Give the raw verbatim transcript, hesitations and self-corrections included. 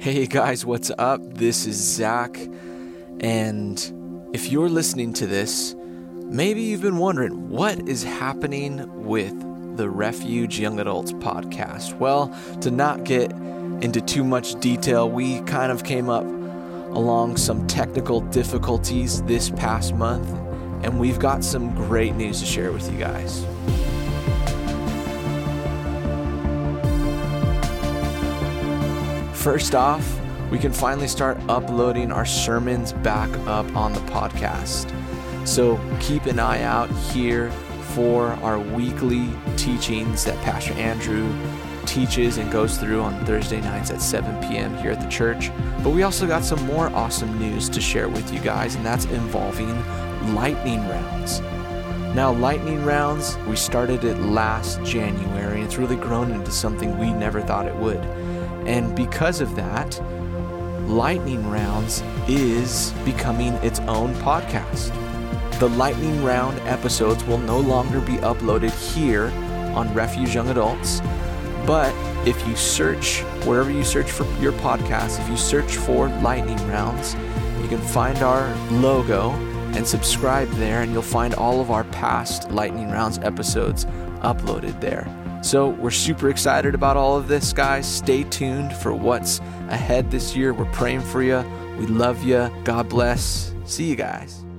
Hey guys, what's up? This is Zach, and if you're listening to this, maybe you've been wondering what is happening with the Refuge Young Adults podcast. Well, to not get into too much detail, we kind of came up along some technical difficulties this past month, and we've got some great news to share with you guys. First off, we can finally start uploading our sermons back up on the podcast. So keep an eye out here for our weekly teachings that Pastor Andrew teaches and goes through on Thursday nights at seven p.m. here at the church. But we also got some more awesome news to share with you guys, and that's involving Lightning Rounds. Now, Lightning Rounds, we started it last January, and it's really grown into something we never thought it would. And because of that, Lightning Rounds is becoming its own podcast. The Lightning Round episodes will no longer be uploaded here on Refuge Young Adults, but if you search, wherever you search for your podcast, if you search for Lightning Rounds, you can find our logo and subscribe there, and you'll find all of our past Lightning Rounds episodes uploaded there. So we're super excited about all of this, guys. Stay tuned for what's ahead this year. We're praying for you. We love you. God bless. See you guys.